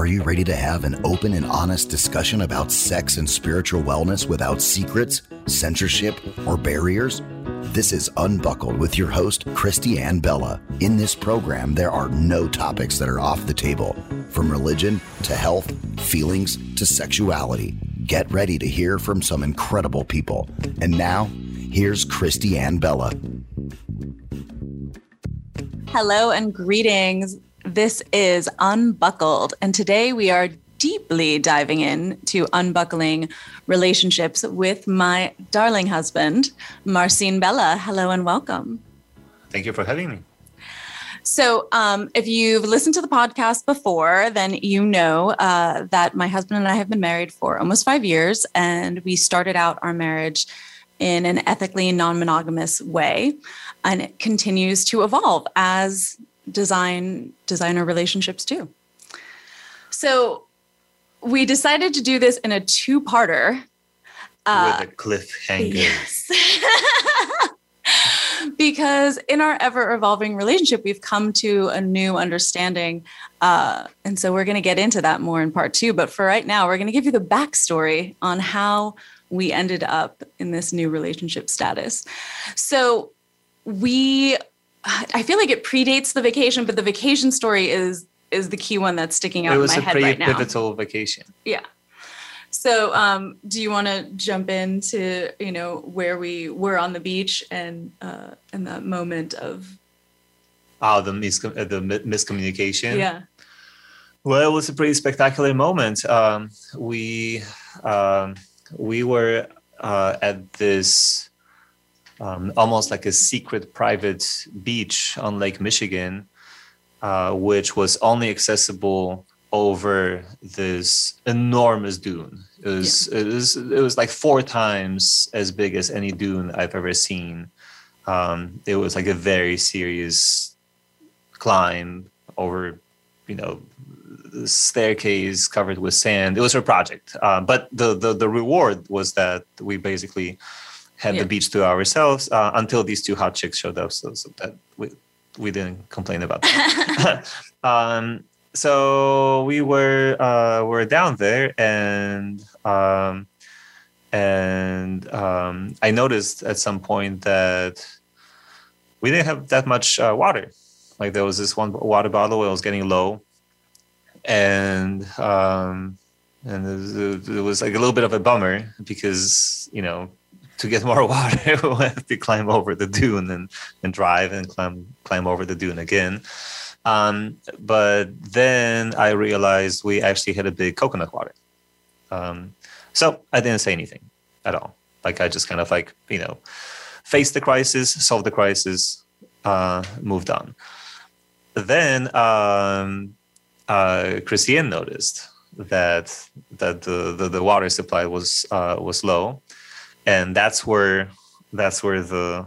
Are you ready to have an open and honest discussion about sex and spiritual wellness without secrets, censorship, or barriers? This is Unbuckled with your host, Christiane Bella. In this program, there are no topics that are off the table, from religion to health, feelings to sexuality. Get ready to hear from some incredible people. And now, here's Christiane Bella. Hello and greetings. This is Unbuckled, and today we are deeply diving in to unbuckling relationships with my darling husband, Marcin Bella. Hello and welcome. Thank you for having me. So if you've listened to the podcast before, then you know that my husband and I have been married for almost 5 years, and we started out our marriage in an ethically non-monogamous way, and it continues to evolve as designer relationships too. So we decided to do this in a two-parter. With a cliffhanger. Yes. Because in our ever-evolving relationship, we've come to a new understanding. And so we're going to get into that more in part two. But for right now, we're going to give you the backstory on how we ended up in this new relationship status. So I feel like it predates the vacation, but the vacation story is the key one that's sticking out in my head right now. It was a pretty pivotal vacation. Yeah. So do you want to jump into, where we were on the beach and that moment of... Oh, the miscommunication? Yeah. Well, it was a pretty spectacular moment. We were at this... almost like a secret private beach on Lake Michigan, which was only accessible over this enormous dune. It was like 4 times as big as any dune I've ever seen. It was like a very serious climb over, staircase covered with sand. It was her project. But the reward was that we basically... had the beach to ourselves until these 2 hot chicks showed up, so that we didn't complain about that. So we were down there, and I noticed at some point that we didn't have that much water. Like there was this one water bottle that was getting low, and it was like a little bit of a bummer because to get more water, we'll have to climb over the dune and drive and climb over the dune again. But then I realized we actually had a big coconut water. So I didn't say anything at all. Like I just kind of faced the crisis, solved the crisis, moved on. Then Christiane noticed that the water supply was low. And that's where the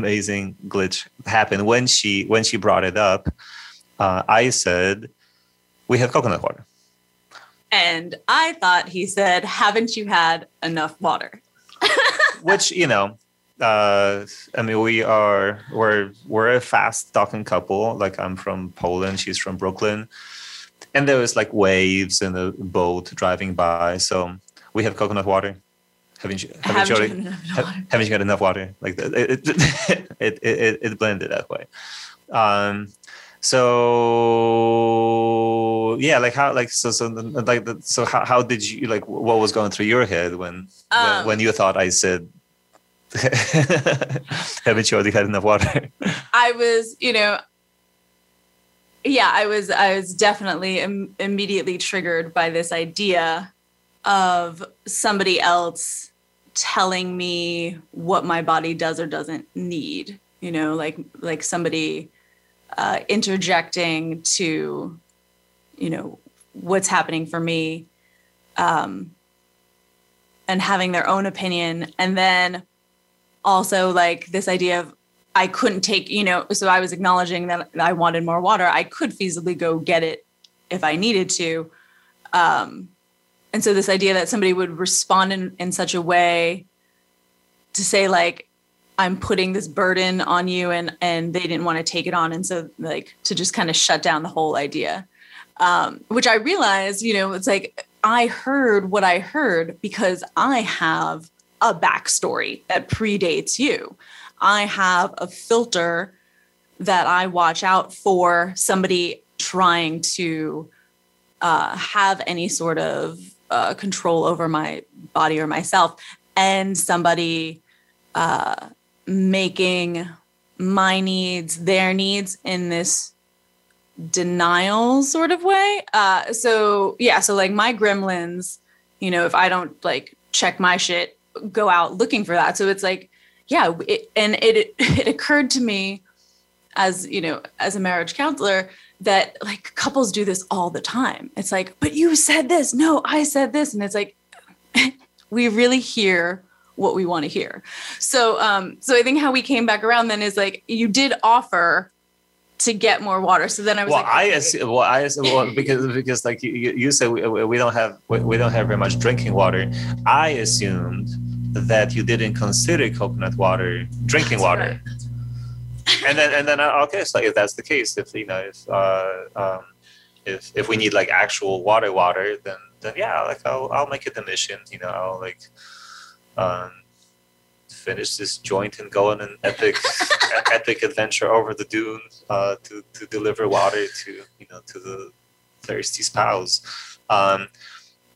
amazing glitch happened. When she brought it up, I said, "We have coconut water." And I thought he said, "Haven't you had enough water?" Which we're a fast talking couple. Like I'm from Poland, she's from Brooklyn, and there was like waves and a boat driving by, so. We have coconut water. Haven't you got enough water? Like it blended that way. How did you what was going through your head when you thought I said, haven't you already had enough water? I was, I was definitely immediately triggered by this idea of somebody else telling me what my body does or doesn't need, like somebody interjecting to, what's happening for me, and having their own opinion. And then also like this idea of I couldn't take, so I was acknowledging that I wanted more water. I could feasibly go get it if I needed to. And so this idea that somebody would respond in such a way to say, like, I'm putting this burden on you and they didn't want to take it on. And so, to just kind of shut down the whole idea. which I realized, you know, it's like I heard what I heard because I have a backstory that predates you. I have a filter that I watch out for somebody trying to have any sort of control over my body or myself, and somebody making my needs, their needs in this denial sort of way. So like my gremlins, you know, if I don't like check my shit, go out looking for that. So it's like, yeah. It occurred to me as, you know, as a marriage counselor that like couples do this all the time. It's like, but you said this, no, I said this. And it's like, we really hear what we want to hear. So I think how we came back around then is like, you did offer to get more water. So then I was because like you said, we don't have very much drinking water. I assumed that you didn't consider coconut water drinking water. Right. And then okay, so if that's the case, if you know, if we need like actual water, then yeah, like I'll make it a mission, you know, I'll like finish this joint and go on an epic adventure over the dune to deliver water to, you know, to the thirsty spouse.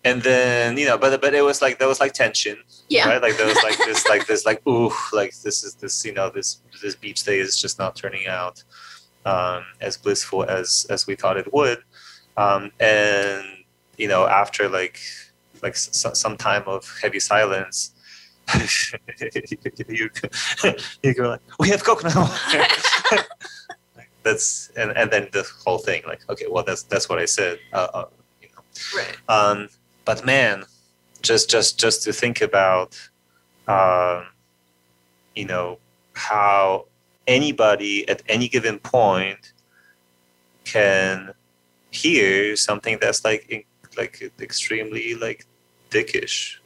And then, you know, but it was like, there was like tension, yeah, right? Like there was like this, like this, like, ooh, like this is this, you know, this beach day is just not turning out as blissful as we thought it would. And, you know, after like some time of heavy silence, you go like, we have coconut water. That's and then the whole thing like, okay, well that's what I said, you know, right? But man, just to think about, you know, how anybody at any given point can hear something that's like extremely like dickish.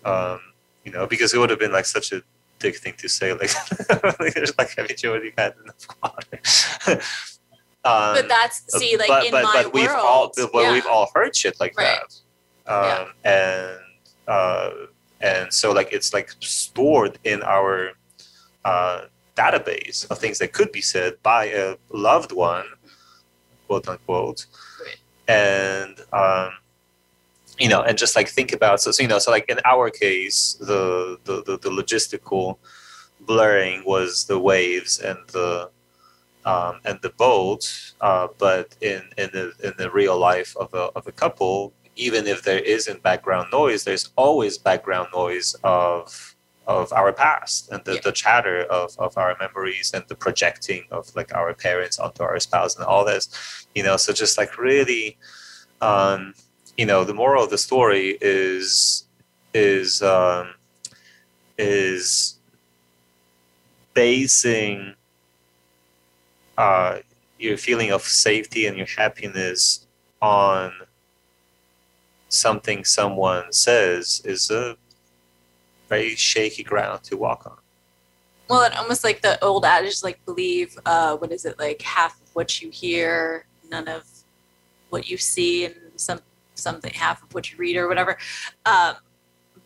You know, because it would have been like such a dick thing to say, like, like, haven't you already had enough water? But that's, see, like, but we've all, yeah, we've all heard shit like, right, that. Yeah. And so like, it's like stored in our database of things that could be said by a loved one, quote unquote. Right. And, you know, and just like think about, so you know, so like in our case, the logistical blurring was the waves and the boat, but in the real life of a couple, even if there isn't background noise, there's always background noise of our past and the chatter of our memories and the projecting of like our parents onto our spouse and all this, you know. So just like really, you know, the moral of the story is basing your feeling of safety and your happiness on something someone says is a very shaky ground to walk on. Well, it almost like the old adage, like believe, what is it, like half of what you hear, none of what you see, and something half of what you read or whatever.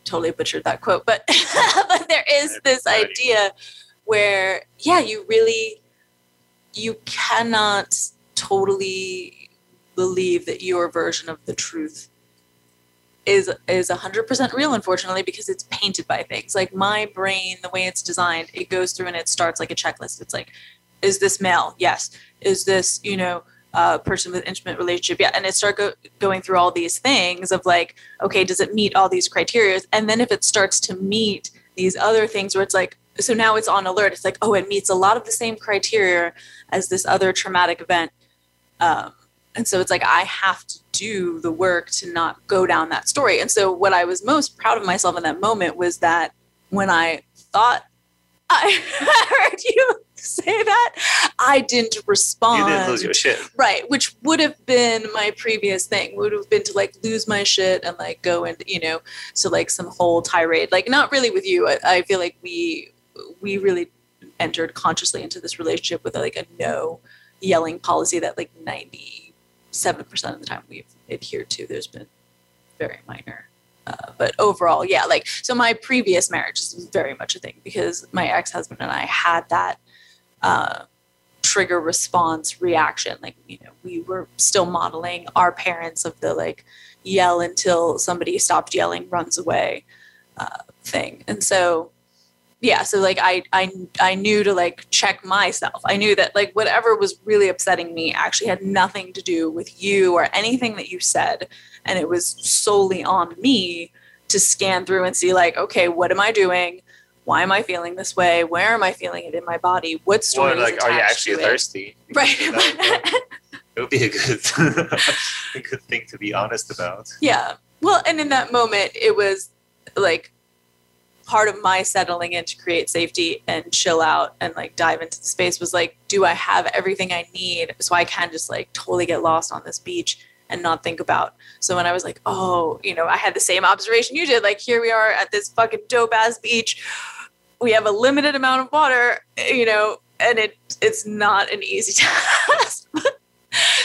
Totally butchered that quote, but, but there is this idea where, yeah, you cannot totally believe that your version of the truth is 100% real, unfortunately, because it's painted by things. Like my brain, the way it's designed, it goes through and it starts like a checklist. It's like, is this male? Yes. Is this, you know, person with intimate relationship? Yeah. And it starts going through all these things of like, okay, does it meet all these criteria? And then if it starts to meet these other things where it's like, so now it's on alert. It's like, oh, it meets a lot of the same criteria as this other traumatic event. And so it's like, I have to do the work to not go down that story. And so what I was most proud of myself in that moment was that when I thought I heard you say that, I didn't respond. You didn't lose your shit. Right, which would have been my previous thing, would have been to like lose my shit and like go and, you know, so like some whole tirade, like not really with you. I feel like we really entered consciously into this relationship with like a no yelling policy that like 90 7% of the time we've adhered to. There's been very minor. But overall, yeah, like, so my previous marriage was very much a thing because my ex-husband and I had that trigger response reaction. Like, you know, we were still modeling our parents of the, like, yell until somebody stopped yelling, runs away thing. And so, yeah, so, like, I knew to, like, check myself. I knew that, like, whatever was really upsetting me actually had nothing to do with you or anything that you said. And it was solely on me to scan through and see, like, okay, what am I doing? Why am I feeling this way? Where am I feeling it in my body? What story is attached to it? Or, like, are you actually thirsty? Right. It would be a good thing to be honest about. Yeah. Well, and in that moment, it was, like, part of my settling in to create safety and chill out and, like, dive into the space was, like, do I have everything I need so I can just, like, totally get lost on this beach and not think about? So when I was like, oh, you know, I had the same observation you did. Like, here we are at this fucking dope-ass beach. We have a limited amount of water, you know, and it's not an easy task.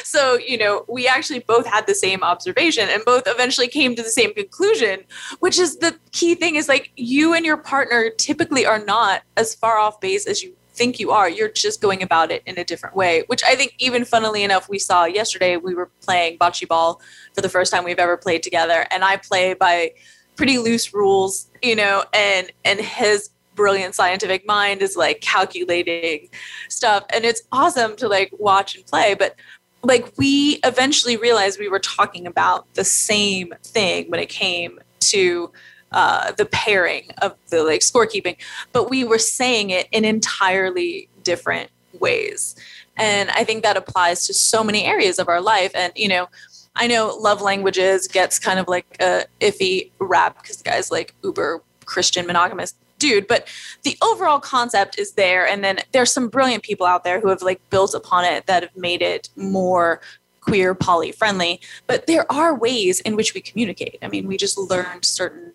So, you know, we actually both had the same observation and both eventually came to the same conclusion, which is the key thing is, like, you and your partner typically are not as far off base as you think you are. You're just going about it in a different way, which I think, even funnily enough, we saw yesterday. We were playing bocce ball for the first time we've ever played together. And I play by pretty loose rules, you know, and his brilliant scientific mind is, like, calculating stuff. And it's awesome to, like, watch and play. But, like, we eventually realized we were talking about the same thing when it came to the pairing of the, like, scorekeeping, but we were saying it in entirely different ways. And I think that applies to so many areas of our life. And, you know, I know love languages gets kind of, like, a iffy rap because the guy's, like, uber Christian monogamous dude, but the overall concept is there. And then there's some brilliant people out there who have, like, built upon it that have made it more queer poly friendly, but there are ways in which we communicate. I mean, we just learned certain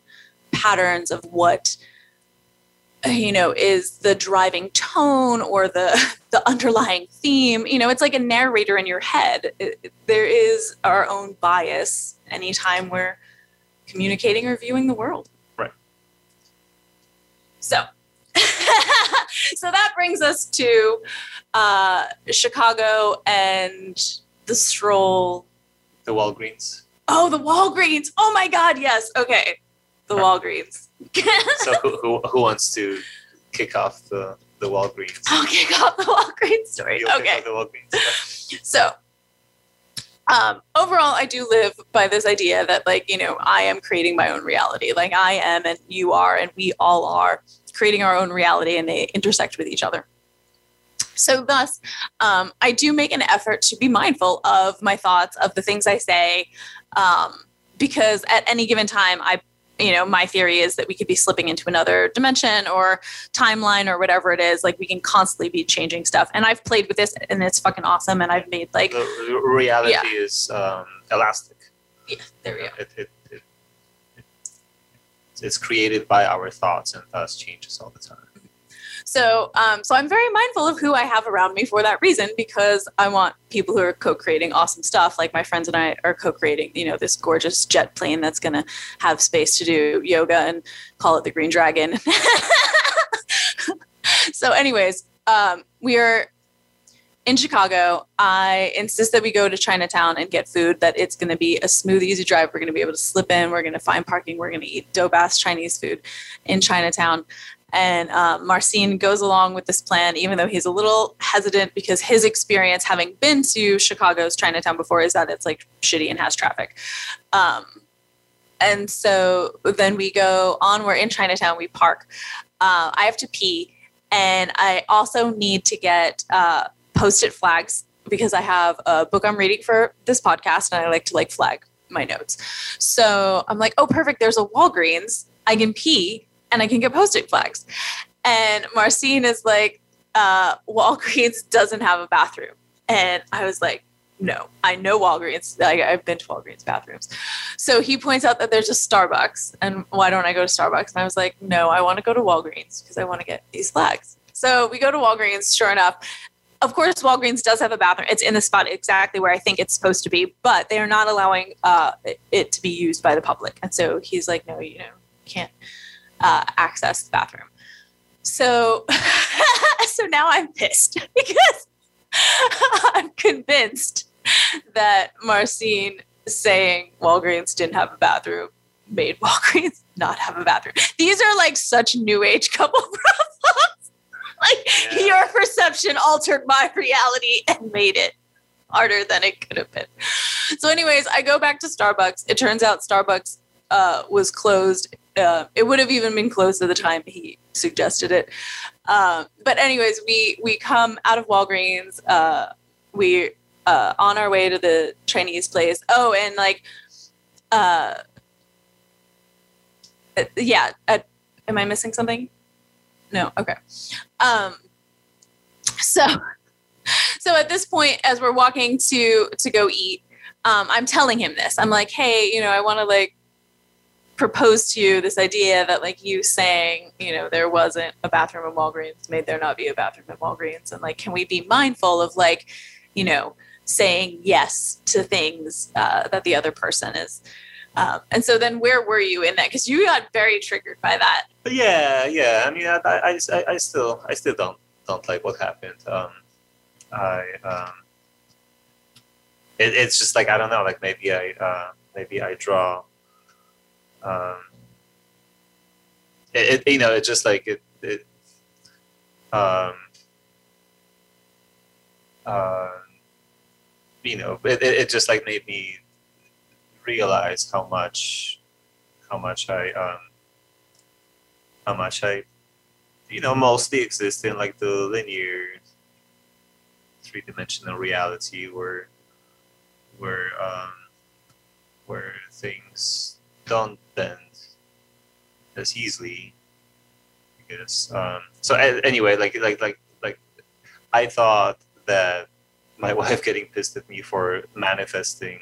patterns of what, you know, is the driving tone or the underlying theme. You know, it's like a narrator in your head. There is our own bias anytime we're communicating or viewing the world. So, so that brings us to Chicago and the stroll. The Walgreens. Oh, the Walgreens. Oh, my God. Yes. Okay. The Walgreens. So who wants to kick off the Walgreens? I'll kick off the Walgreens story. You'll okay. Kick off the Walgreens. So. Overall, I do live by this idea that, like, you know, I am creating my own reality. Like, I am, and you are, and we all are creating our own reality, and they intersect with each other. So thus, I do make an effort to be mindful of my thoughts, of the things I say, because at any given time, you know, my theory is that we could be slipping into another dimension or timeline or whatever it is. Like, we can constantly be changing stuff. And I've played with this, and it's fucking awesome. And I've made, like, the reality is elastic. Yeah, there we go. It's created by our thoughts, and thus changes all the time. So, so I'm very mindful of who I have around me for that reason, because I want people who are co-creating awesome stuff. Like, my friends and I are co-creating, you know, this gorgeous jet plane that's going to have space to do yoga and call it the Green Dragon. So anyways, we are in Chicago. I insist that we go to Chinatown and get food, that it's going to be a smooth, easy drive. We're going to be able to slip in. We're going to find parking. We're going to eat dope-ass Chinese food in Chinatown. And Marcin goes along with this plan, even though he's a little hesitant because his experience, having been to Chicago's Chinatown before, is that it's, like, shitty and has traffic. And so then we go on. We're in Chinatown. We park. I have to pee. And I also need to get Post-it flags because I have a book I'm reading for this podcast, and I like to, like, flag my notes. So I'm like, oh, perfect. There's a Walgreens. I can pee. And I can get Post-it flags. And Marcin is like, Walgreens doesn't have a bathroom. And I was like, no, I know Walgreens. Like, I've been to Walgreens bathrooms. So he points out that there's a Starbucks. And why don't I go to Starbucks? And I was like, no, I want to go to Walgreens because I want to get these flags. So we go to Walgreens, sure enough. Of course, Walgreens does have a bathroom. It's in the spot exactly where I think it's supposed to be, but they are not allowing it to be used by the public. And so he's like, no, you know, can't access the bathroom. So, so now I'm pissed because I'm convinced that Marcin saying Walgreens didn't have a bathroom made Walgreens not have a bathroom. These are like such new age couple problems. Like, your perception altered my reality and made it harder than it could have been. So anyways, I go back to Starbucks. It turns out Starbucks was closed. It would have even been closed at the time he suggested it. But anyways, we come out of Walgreens. We're on our way to the Chinese place. Oh, and like, am I missing something? No. Okay. So at this point, as we're walking to go eat, I'm telling him this. I'm like, hey, you know, I want to like propose to you this idea that like you saying, you know, there wasn't a bathroom at Walgreens made there not be a bathroom at Walgreens. And like, can we be mindful of like, you know, saying yes to things that the other person is. And so then where were you in that? Because you got very triggered by that. Yeah. I mean, I still don't like what happened. It's just like, I don't know, like maybe I draw, it just like made me realize how much I, you know, mostly exist in like the linear three-dimensional reality where things don't bend as easily, I guess. So anyway, like I thought that my wife getting pissed at me for manifesting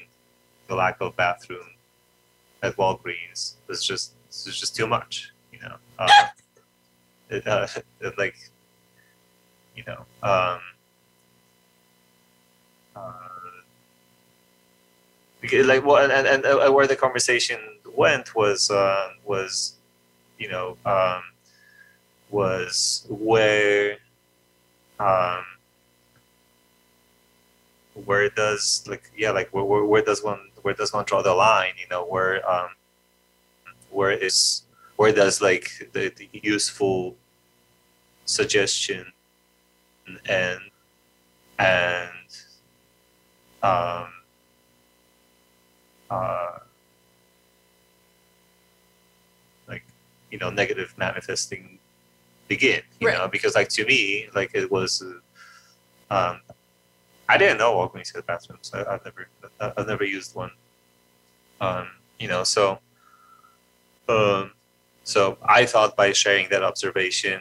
the lack of bathroom at Walgreens was just too much, you know. And where the conversation went was where does one draw the line, you know, where does like the useful suggestion and you know, negative manifesting begin, you right. know, because like to me, like it was I didn't know Walgreens had bathrooms. I've never used one. You know, so I thought by sharing that observation,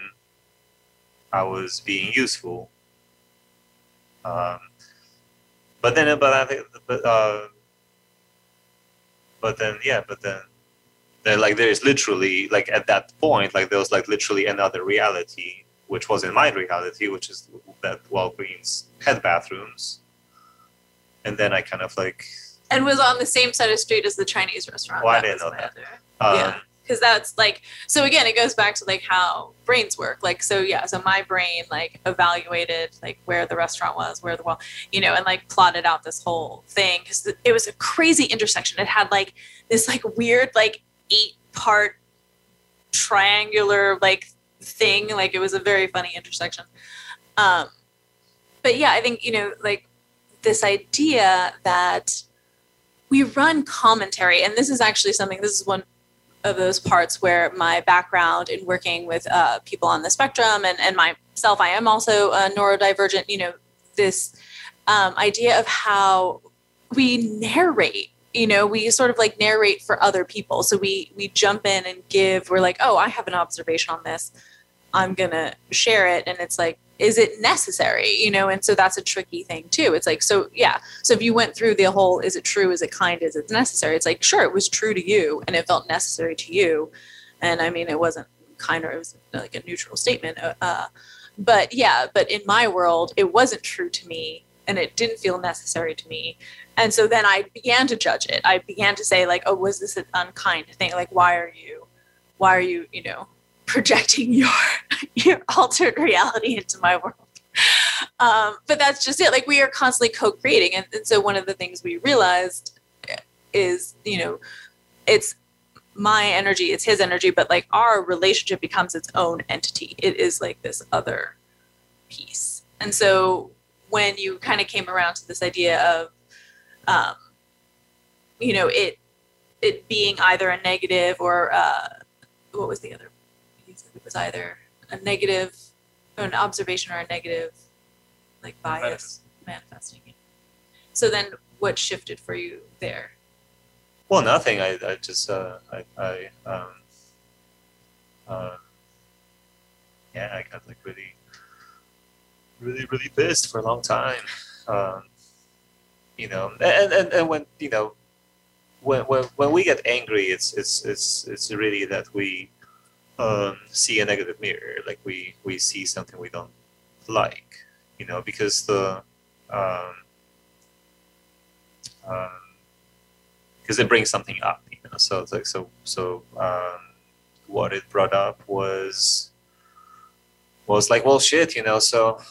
I was being useful. But then like there is literally like at that point like there was like literally another reality, which wasn't my reality, which is that Walgreens had bathrooms. And then I kind of like... And was on the same side of the street as the Chinese restaurant. Well, I didn't know that. Yeah, because that's like... So again, it goes back to like how brains work. Like, so yeah, so my brain like evaluated like where the restaurant was, where the wall, you know, and like plotted out this whole thing. Because it was a crazy intersection. It had like this like weird like 8-part triangular like thing. Like it was a very funny intersection. But yeah, I think, you know, like this idea that we run commentary, and this is actually something, this is one of those parts where my background in working with people on the spectrum and myself, I am also a neurodivergent, you know, this idea of how we narrate, you know, we sort of like narrate for other people. So we jump in and give, we're like, oh, I have an observation on this. I'm going to share it. And it's like, is it necessary? You know, and so that's a tricky thing too. It's like, so yeah. So if you went through the whole, is it true? Is it kind? Is it necessary? It's like, sure, it was true to you and it felt necessary to you. And I mean, it wasn't kind, or it was like a neutral statement. But yeah, but in my world, it wasn't true to me and it didn't feel necessary to me. And so then I began to judge it. I began to say like, oh, was this an unkind thing? Like, why are you, you know, projecting your altered reality into my world? But that's just it. Like, we are constantly co-creating. And so one of the things we realized is, you know, it's my energy, it's his energy, but like our relationship becomes its own entity. It is like this other piece. And so when you kind of came around to this idea of, you know, it being either a negative or what was the other? It was either a negative, or an observation, or a negative, like bias manifesting. So then, what shifted for you there? Well, nothing. I got like really pissed for a long time. You know, and when, you know, when we get angry, it's really that we see a negative mirror, like we see something we don't like, you know, because because it brings something up, you know. So it's like what it brought up was like, well, shit, you know. So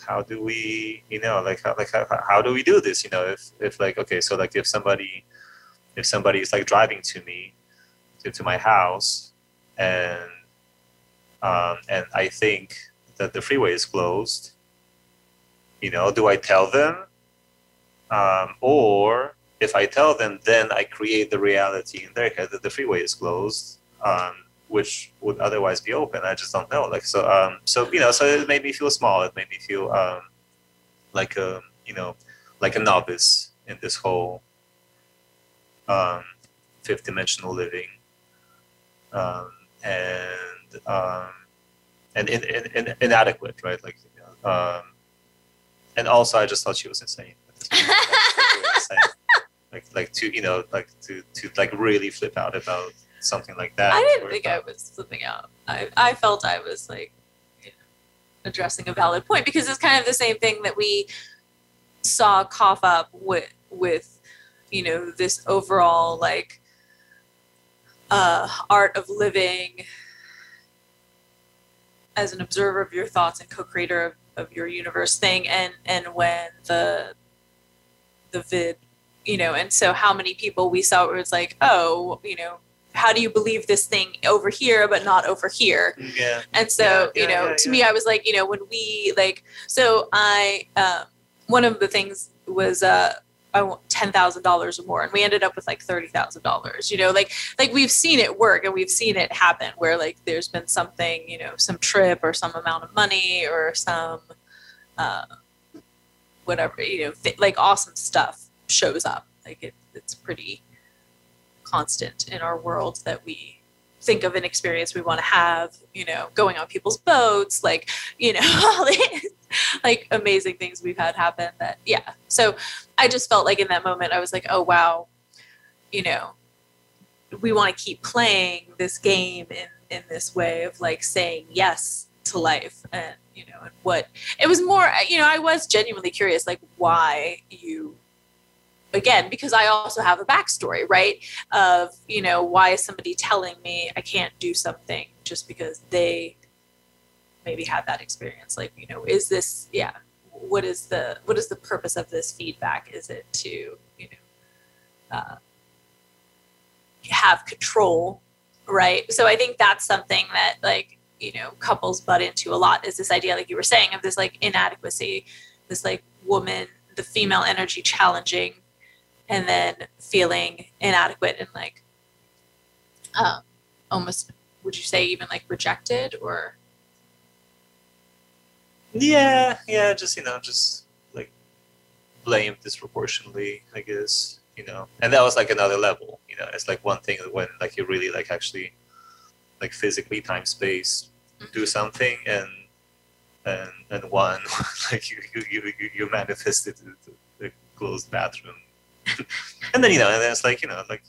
how do we, you know, how do we do this, you know? If like, okay, so like if somebody is like driving to me, to my house, and I think that the freeway is closed, you know, do I tell them? Or if I tell them, then I create the reality in their head that the freeway is closed, which would otherwise be open. I just don't know. Like, so, you know, so it made me feel small. It made me feel like a, you know, like a novice in this whole fifth dimensional living, and inadequate, right? Like, you know, and also I just thought she was insane. Like to, you know, like to like really flip out about something like that. I didn't think I was flipping out. I felt I was like, you know, addressing a valid point, because it's kind of the same thing that we saw cough up with you know, this overall like art of living as an observer of your thoughts and co-creator of your universe thing, and when the vid, you know, and so how many people we saw where it's like, oh, you know, how do you believe this thing over here but not over here? Yeah. And so yeah, you know, to me I was like, you know, when we like, so I one of the things was I want $10,000 or more, and we ended up with like $30,000. You know, like we've seen it work and we've seen it happen where like there's been something, you know, some trip or some amount of money or some whatever, you know, like awesome stuff shows up. Like it's pretty constant in our world that we think of an experience we want to have, you know, going on people's boats, like, you know, all these like amazing things we've had happen that, yeah. So I just felt like in that moment, I was like, oh, wow, you know, we want to keep playing this game in this way of like saying yes to life. And, you know, and what it was more, you know, I was genuinely curious, like why you, again, because I also have a backstory, right? Of, you know, why is somebody telling me I can't do something just because they maybe had that experience? Like, you know, is this, yeah, what is the purpose of this feedback? Is it to, you know, have control, right? So I think that's something that, like, you know, couples butt into a lot, is this idea, like you were saying, of this like inadequacy, this like woman, the female energy challenging and then feeling inadequate and like almost, would you say even like rejected or? Yeah, just, you know, just like blamed disproportionately, I guess, you know. And that was like another level, you know. It's like one thing when like you really like actually like physically time space do something, and one like you manifested the closed bathroom. And then, you know, and then it's like, you know, like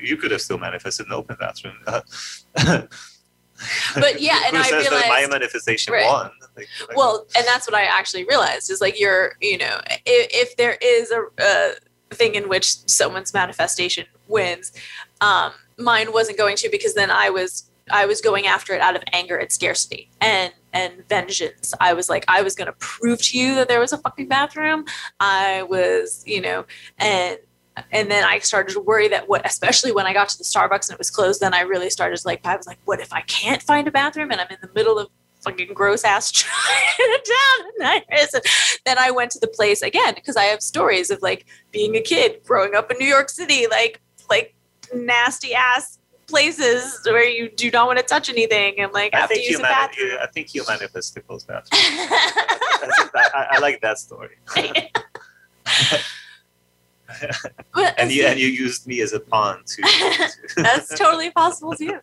you could have still manifested an open bathroom. But yeah, and I realized my manifestation won. Like, well, and that's what I actually realized is like you're, you know, if there is a thing in which someone's manifestation wins, mine wasn't going to, because then I was going after it out of anger and scarcity and vengeance. I was like, I was going to prove to you that there was a fucking bathroom. I was, you know, and then I started to worry that especially when I got to the Starbucks and it was closed, then I really started to like, I was like, what if I can't find a bathroom and I'm in the middle of fucking gross ass Chinatown? And then I went to the place again, because I have stories of like being a kid growing up in New York City, like nasty ass places where you do not want to touch anything, and like I have to use a bathroom. I think you manifest people's bathrooms. I like that story. and you used me as a pawn too. That's totally possible too.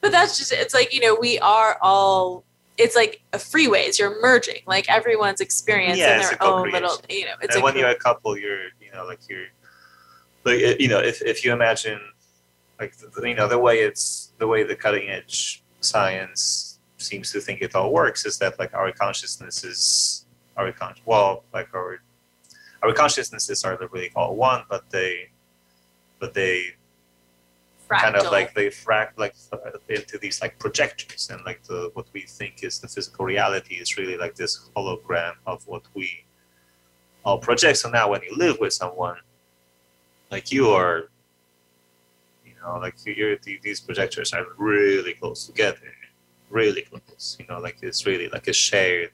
But that's just, it's like, you know, we are all, it's like a freeways. You're merging, like everyone's experience in their own little, you know. It's, and when you're a couple, you're, you know, like you're, like, you know, if you imagine, like, you know, the way the cutting edge science seems to think it all works is that like our consciousnesses are really all one, but they fractal. Kind of like they fract like into these like projectors, and like what we think is the physical reality is really like this hologram of what we all project. So now when you live with someone, like you are, you know, like these projectors are really close together, really close. You know, like it's really like a shared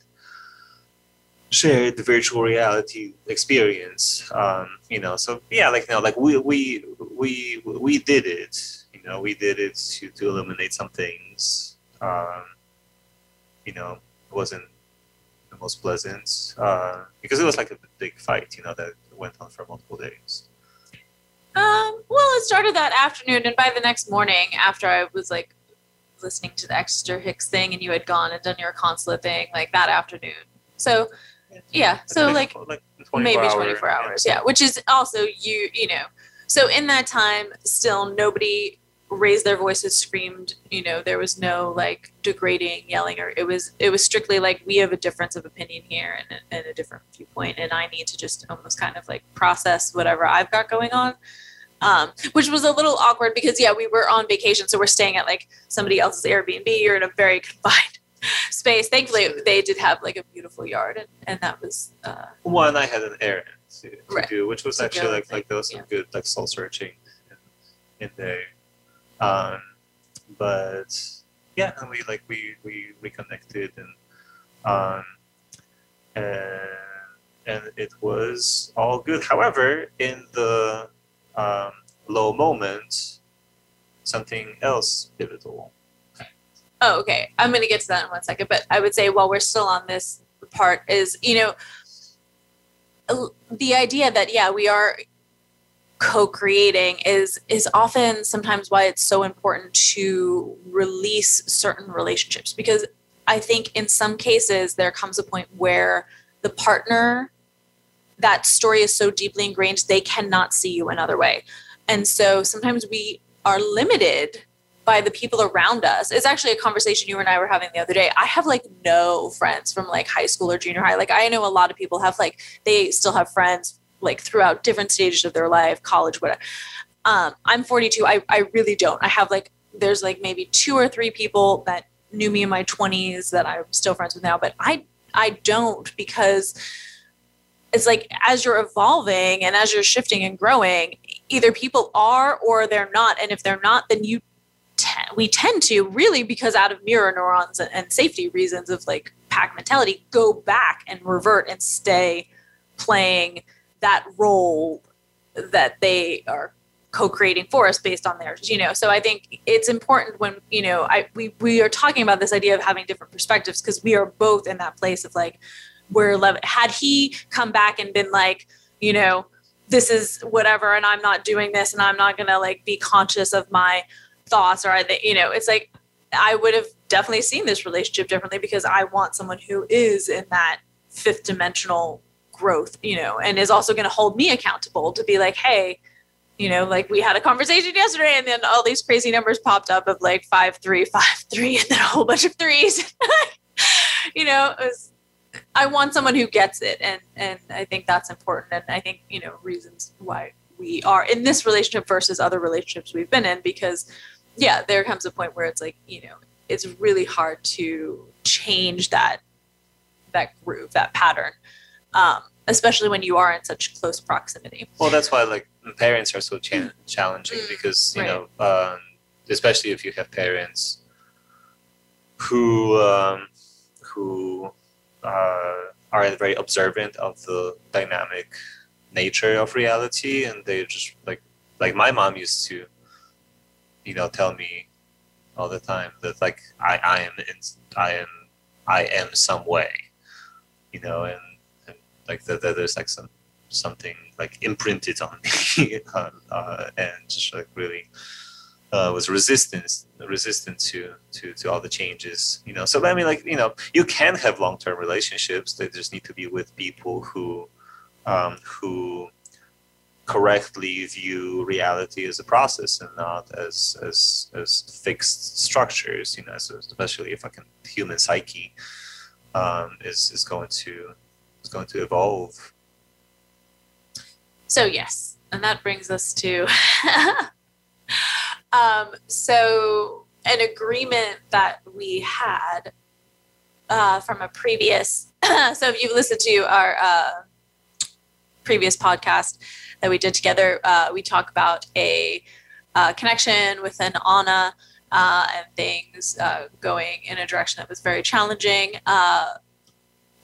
virtual reality experience. You know, so yeah, like no, like we did it. You know, we did it to eliminate some things. You know, it wasn't the most pleasant because it was like a big fight. You know, that went on for multiple days. Well, it started that afternoon, and by the next morning, after I was like listening to the Esther Hicks thing, and you had gone and done your consulate thing, like that afternoon. So, yeah, so like 24 maybe 24 hours, yeah. Which is also you know. So in that time, still nobody raised their voices, screamed. You know, there was no like degrading, yelling, or it was strictly like we have a difference of opinion here and a different viewpoint, and I need to just almost kind of like process whatever I've got going on. Which was a little awkward because, yeah, we were on vacation, so we're staying at, like, somebody else's Airbnb. You're in a very confined space. Thankfully, they did have, like, a beautiful yard, and that was... Well, and I had an errand to do, which was actually, like there was some good, like, soul-searching in there. But, yeah, and we reconnected, and it was all good. However, in the... low moment, something else pivotal. Oh, okay. I'm going to get to that in 1 second, but I would say while we're still on this part is, you know, the idea that, yeah, we are co-creating is often sometimes why it's so important to release certain relationships, because I think in some cases there comes a point where the partner, that story is so deeply ingrained, they cannot see you another way. And so sometimes we are limited by the people around us. It's actually a conversation you and I were having the other day. I have like no friends from like high school or junior high. Like I know a lot of people have like, they still have friends like throughout different stages of their life, college, whatever. I'm 42. I really don't. I have like, there's like maybe 2 or 3 people that knew me in my 20s that I'm still friends with now, but I don't, because it's like as you're evolving and as you're shifting and growing, either people are or they're not. And if they're not, then we tend to really, because out of mirror neurons and safety reasons of like pack mentality, go back and revert and stay playing that role that they are co-creating for us based on theirs, you know. So I think it's important when, you know, we are talking about this idea of having different perspectives, because we are both in that place of like, where had he come back and been like, you know, this is whatever, and I'm not doing this, and I'm not going to like be conscious of my thoughts, or you know, it's like I would have definitely seen this relationship differently, because I want someone who is in that fifth dimensional growth, you know, and is also going to hold me accountable to be like, hey, you know, like we had a conversation yesterday and then all these crazy numbers popped up of like 5, 3, 5, 3, and then a whole bunch of threes. You know, it was, I want someone who gets it. And I think that's important. And I think, you know, reasons why we are in this relationship versus other relationships we've been in, because yeah, there comes a point where it's like, you know, it's really hard to change that groove, that pattern, especially when you are in such close proximity. Well, that's why like parents are so challenging because, you right. know, especially if you have parents who are very observant of the dynamic nature of reality, and they just like my mom used to, you know, tell me all the time that like I am some way, you know, and like that there's like something like imprinted on me, and just like really was resistant to all the changes, you know. So I mean, like, you know, you can have long-term relationships. They just need to be with people who correctly view reality as a process and not as fixed structures, you know. So especially if human psyche is going to evolve. So yes, and that brings us to. So an agreement that we had from a previous, so if you've listened to our previous podcast that we did together, we talk about a connection with an Anna and things going in a direction that was very challenging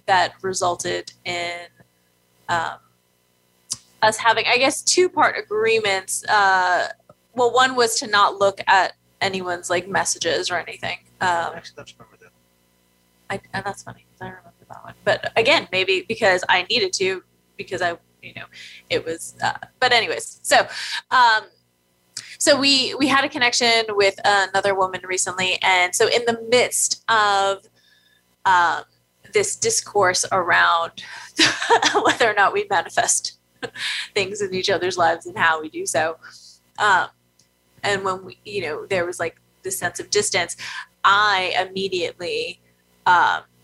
that resulted in us having, I guess, two-part agreements. Well, one was to not look at anyone's like messages or anything. Actually, I don't remember that. And that's funny because I remember that one. But again, maybe because I needed to, because I, you know, it was. But anyways, so we had a connection with another woman recently, and so in the midst of this discourse around whether or not we manifest things in each other's lives and how we do so. And when we, you know, there was like this sense of distance, I immediately,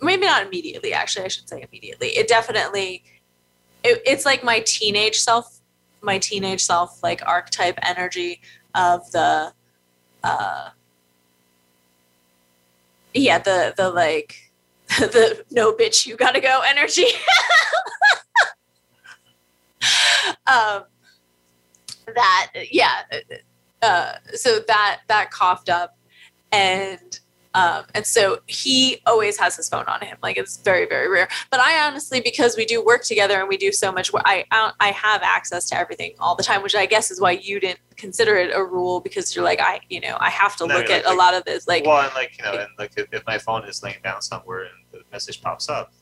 maybe not immediately, actually, I should say immediately. It definitely, it's like my teenage self, like archetype energy of the, the like, the no bitch, you gotta go energy. So that coughed up, and so he always has his phone on him. Like, it's very, very rare. But I honestly, because we do work together and we do so much work, I have access to everything all the time, which I guess is why you didn't consider it a rule, because you're like, I have to look at a lot of this. Like, well, and like, you know, and like if my phone is laying down somewhere and the message pops up,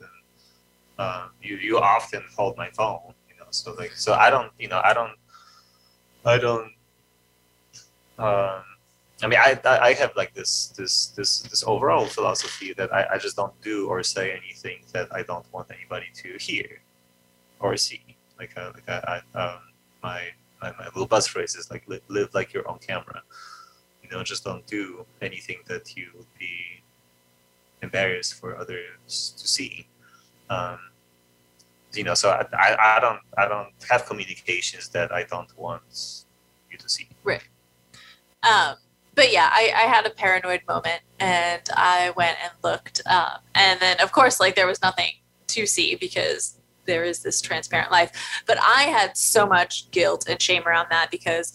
then you often hold my phone, you know. So like, so I don't. I have like this overall philosophy that I just don't do or say anything that I don't want anybody to hear or see. My little buzz phrase is like live like you're on camera. You know, just don't do anything that you would be embarrassed for others to see. You know, so I don't have communications that I don't want you to see. Right. But yeah, I had a paranoid moment, and I went and looked, and then of course, like, there was nothing to see because there is this transparent life, but I had so much guilt and shame around that because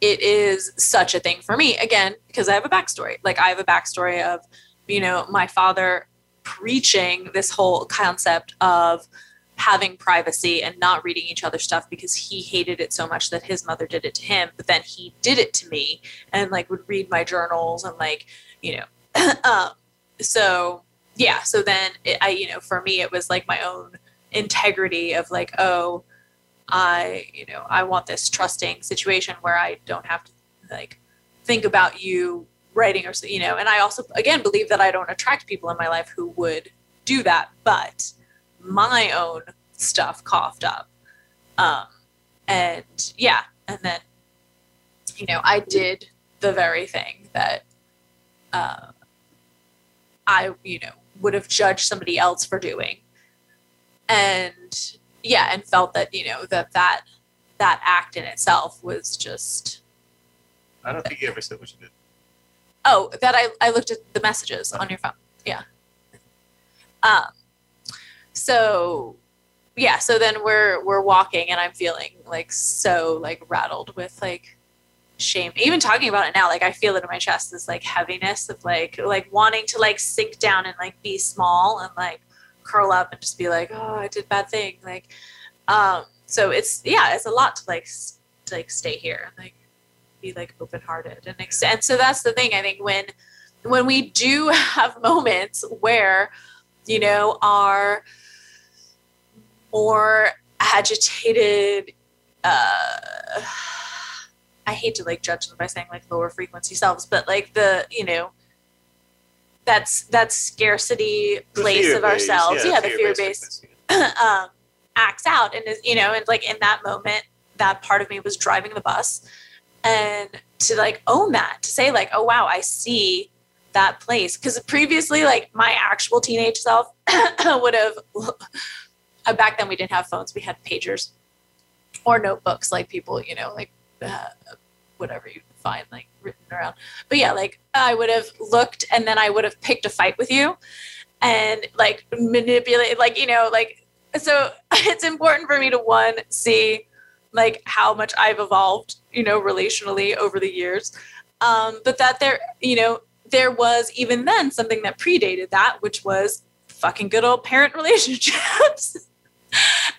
it is such a thing for me, again, because I have a backstory. Like, I have a backstory of, you know, my father preaching this whole concept of having privacy and not reading each other's stuff because he hated it so much that his mother did it to him, but then he did it to me and like would read my journals and like, you know, so yeah. So then I, you know, for me, it was like my own integrity of like, oh, I want this trusting situation where I don't have to like think about you writing or, you know, and I also, again, believe that I don't attract people in my life who would do that, but my own stuff coughed up. And then, you know, I did the very thing that I, you know, would have judged somebody else for doing. And yeah, and felt that, you know, that act in itself was just. I don't think you ever said what you did. Oh, that I looked at the messages on your phone. Yeah. So yeah, so then we're walking and I'm feeling like so like rattled with like shame. Even talking about it now, like I feel it in my chest, this like heaviness of like wanting to like sink down and like be small and like curl up and just be like, oh, I did bad thing. Like, so it's, yeah, it's a lot to like stay here and like be like open-hearted and extend. So that's the thing. I think when we do have moments where, you know, our more agitated, I hate to like judge them by saying like lower frequency selves, but like the, you know, that's scarcity place of ourselves. Yeah, the fear-based acts out. And, you know, and like in that moment, that part of me was driving the bus, and to like own that, to say like, oh wow, I see that place. Because previously, like my actual teenage self would have, back then we didn't have phones. We had pagers or notebooks, like people, you know, like whatever you find like written around. But yeah, like I would have looked and then I would have picked a fight with you and like manipulate, like, you know, like, so it's important for me to one, see like how much I've evolved, you know, relationally over the years. But that there, you know, there was even then something that predated that, which was fucking good old parent relationships.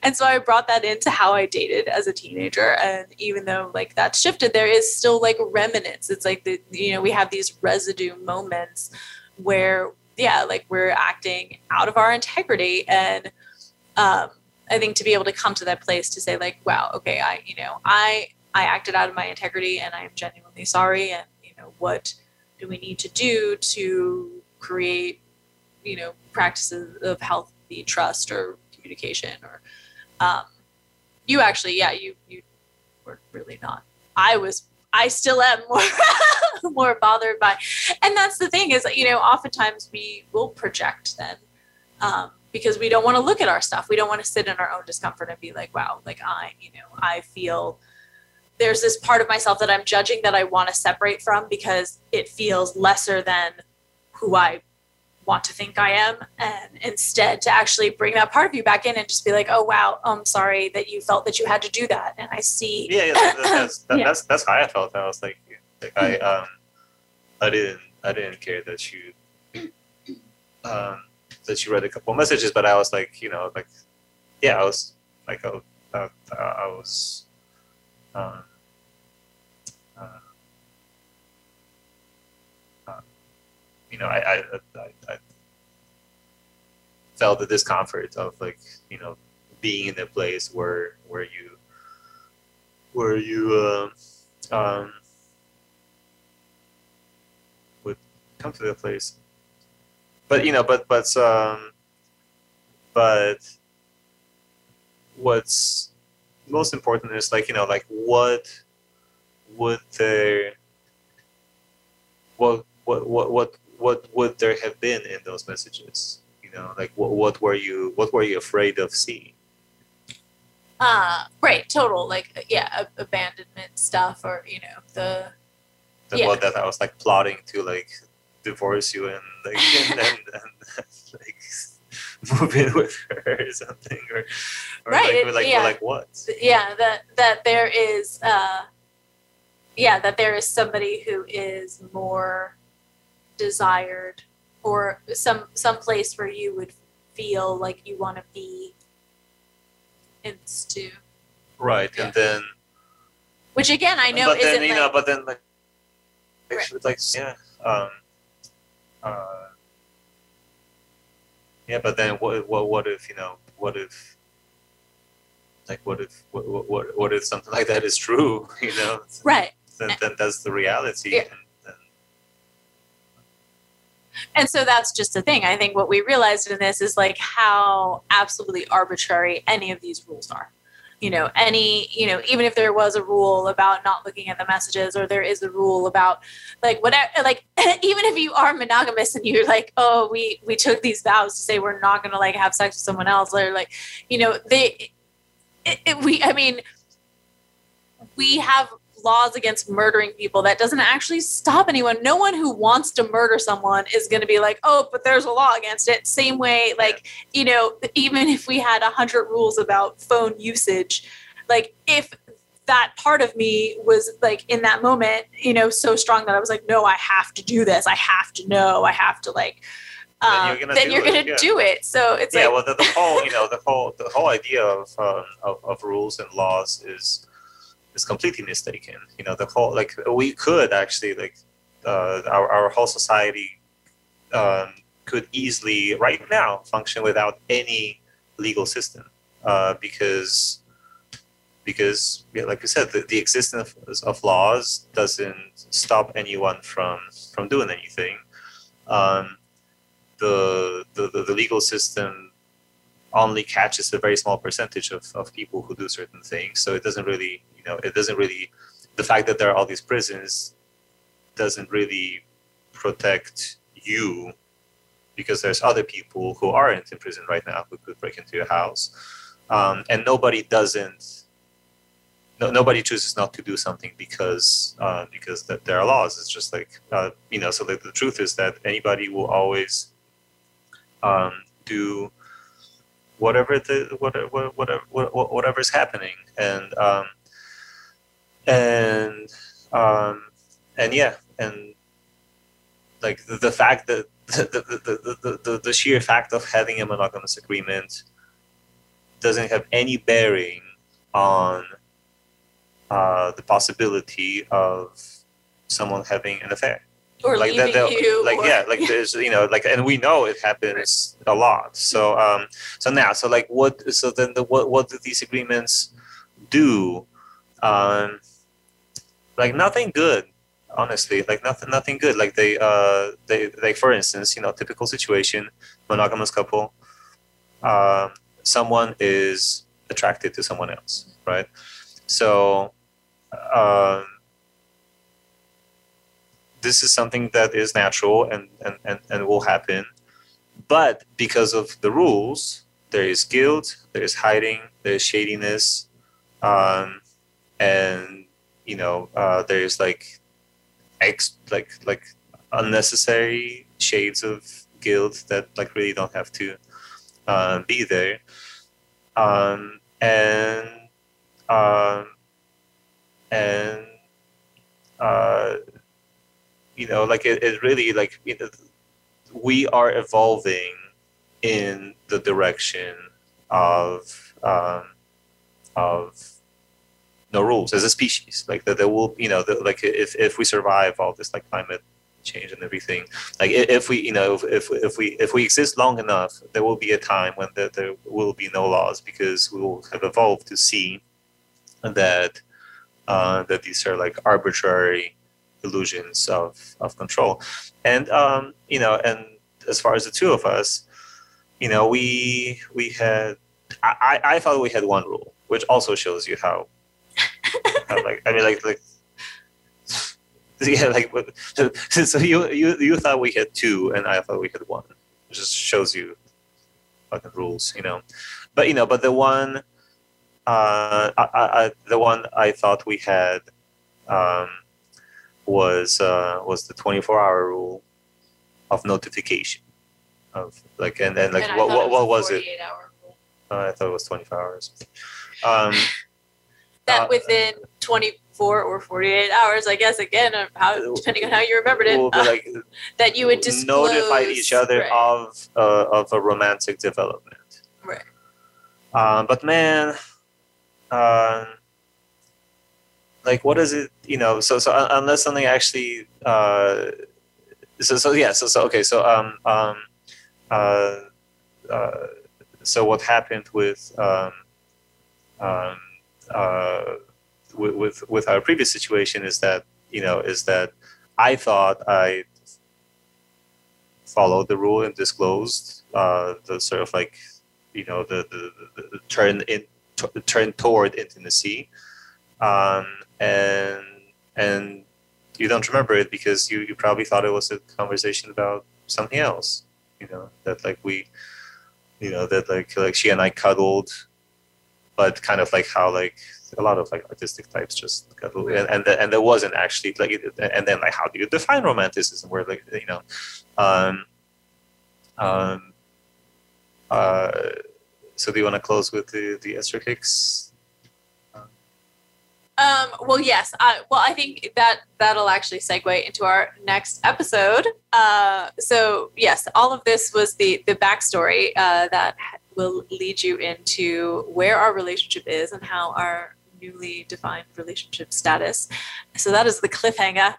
And so I brought that into how I dated as a teenager. And even though like that shifted, there is still like remnants. It's like the, you know, we have these residue moments where, yeah, like we're acting out of our integrity. And, I think to be able to come to that place to say like, wow, okay, I acted out of my integrity and I'm genuinely sorry. And, you know, what do we need to do to create, you know, practices of healthy trust or communication? Or, you actually, yeah, you were really not, I still am more, more bothered by, and that's the thing is that, you know, oftentimes we will project then, because we don't want to look at our stuff. We don't want to sit in our own discomfort and be like, wow, like I feel there's this part of myself that I'm judging that I want to separate from because it feels lesser than who I want to think I am. And instead to actually bring that part of you back in and just be like, oh, wow, I'm sorry that you felt that you had to do that. And I see. Yeah, that's how I felt. I was like I didn't care that you, that she read a couple messages, but I was like, you know, like, yeah, I was like, I was, you know, I felt the discomfort of like, you know, being in a place where you would come to the place. But, you know, but what's most important is like, you know, like what would there have been in those messages? You know, like what were you afraid of seeing? Right. Total. Like, yeah. Abandonment stuff or, you know, well, that I was like plotting to like divorce you and like and like move in with her or something or right, like what? Yeah, that there is that there is somebody who is more desired or some place where you would feel like you want to be in this too. Right, yeah. And then which again I know isn't like, you know, but then like right. Like yeah. Yeah, but then what if, you know, what if something like that is true, you know? Right. Then that's the reality. Yeah. And, And so that's just the thing. I think what we realized in this is like how absolutely arbitrary any of these rules are. You know, any, you know, even if there was a rule about not looking at the messages, or there is a rule about like whatever, like even if you are monogamous and you're like, oh, we took these vows to say we're not going to like have sex with someone else, or like, you know, we have laws against murdering people. That doesn't actually stop anyone. No one who wants to murder someone is going to be like, oh, but there's a law against it. Same way, like, you know, even if we had 100 rules about phone usage, like if that part of me was like in that moment, you know, so strong that I was like, no, I have to do this. I have to know. I have to like, then you're going to do it. So it's yeah, like, well, the whole, you know, the whole idea of rules and laws is completely mistaken. You know, the whole, like, we could actually, like, our whole society could easily right now function without any legal system, because yeah, like you said, the existence of laws doesn't stop anyone from doing anything. The legal system only catches a very small percentage of people who do certain things, so it doesn't really, you know, the fact that there are all these prisons doesn't really protect you, because there's other people who aren't in prison right now who could break into your house, and nobody chooses not to do something because that there are laws. It's just like you know, so like the truth is that anybody will always do whatever is happening, and like the fact that the sheer fact of having a monogamous agreement doesn't have any bearing on the possibility of someone having an affair. Or like leaving that, you, like, or... yeah, like there's, you know, like, and we know it happens a lot. So, what do these agreements do? Like nothing good, honestly. Like nothing good. Like they like, for instance, you know, typical situation, monogamous couple, someone is attracted to someone else, right? So, this is something that is natural and will happen. But because of the rules, there is guilt, there is hiding, there is shadiness, and, you know, there is like unnecessary shades of guilt that like really don't have to be there. You know, like it really, like, you know, we are evolving in the direction of no rules as a species. Like that, there will, you know, like if we survive all this, like climate change and everything, like if we, you know, if we exist long enough, there will be a time when there will be no laws, because we will have evolved to see that that these are like arbitrary illusions of control. And you know, and as far as the two of us, you know, we had, I thought we had one rule, which also shows you how, yeah, like, so you thought we had two, and I thought we had one. It just shows you fucking rules, you know. But you know, but the one I thought we had was the 24-hour rule of notification, of like, and then like, and what was it? I thought it was 24 hours. That within 24 or 48 hours, I guess, again, how, depending on how you remembered it, like, that you would disclose, notify each other, right, of a romantic development. Right. But man, like, what is it, you know, so unless something actually, so what happened with our previous situation is that, you know, I thought I followed the rule and disclosed the sort of like, you know, the turn toward intimacy, and you don't remember it because you probably thought it was a conversation about something else, you know, that like we, you know, that like she and I cuddled, but kind of like how like a lot of like artistic types just cuddle, and there wasn't actually like, and then like how do you define romanticism? Where like, you know, so do you want to close with the Esther Hicks? Well, yes. I think that'll actually segue into our next episode. So yes, all of this was the backstory that will lead you into where our relationship is and how our newly defined relationship status. So that is the cliffhanger.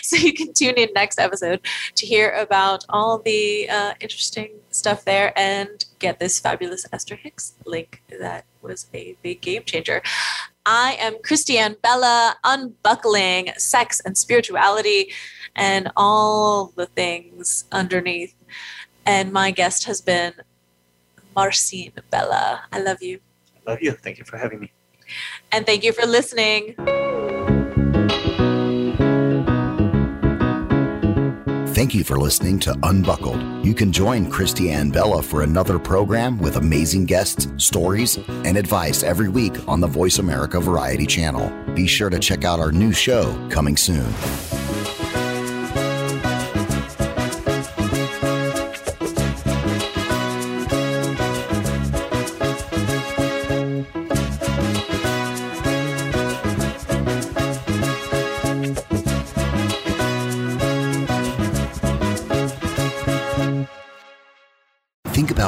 So you can tune in next episode to hear about all the interesting stuff there and get this fabulous Esther Hicks link that was a big game changer. I am Christiane Bella, unbuckling sex and spirituality and all the things underneath. And my guest has been Marcin Bella. I love you. I love you. Thank you for having me. And thank you for listening. Thank you for listening to Unbuckled. You can join Christiane Bella for another program with amazing guests, stories, and advice every week on the Voice America Variety Channel. Be sure to check out our new show coming soon.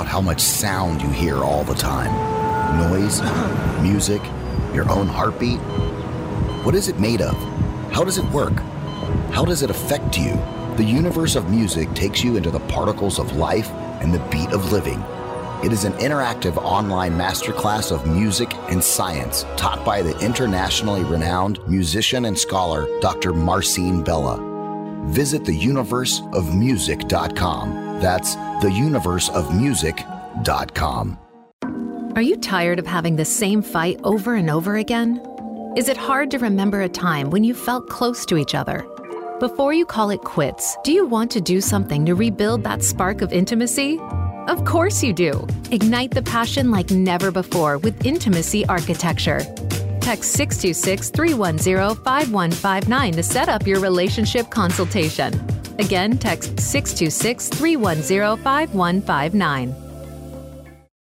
How much sound you hear all the time. Noise, music, your own heartbeat. What is it made of? How does it work? How does it affect you? The universe of music takes you into the particles of life and the beat of living. It is an interactive online masterclass of music and science taught by the internationally renowned musician and scholar, Dr. Marcin Bella. Visit theuniverseofmusic.com. That's theuniverseofmusic.com. Are you tired of having the same fight over and over again? Is it hard to remember a time when you felt close to each other? Before you call it quits, do you want to do something to rebuild that spark of intimacy? Of course you do. Ignite the passion like never before with Intimacy Architecture. Text 626-310-5159 to set up your relationship consultation. Again, text 626-310-5159.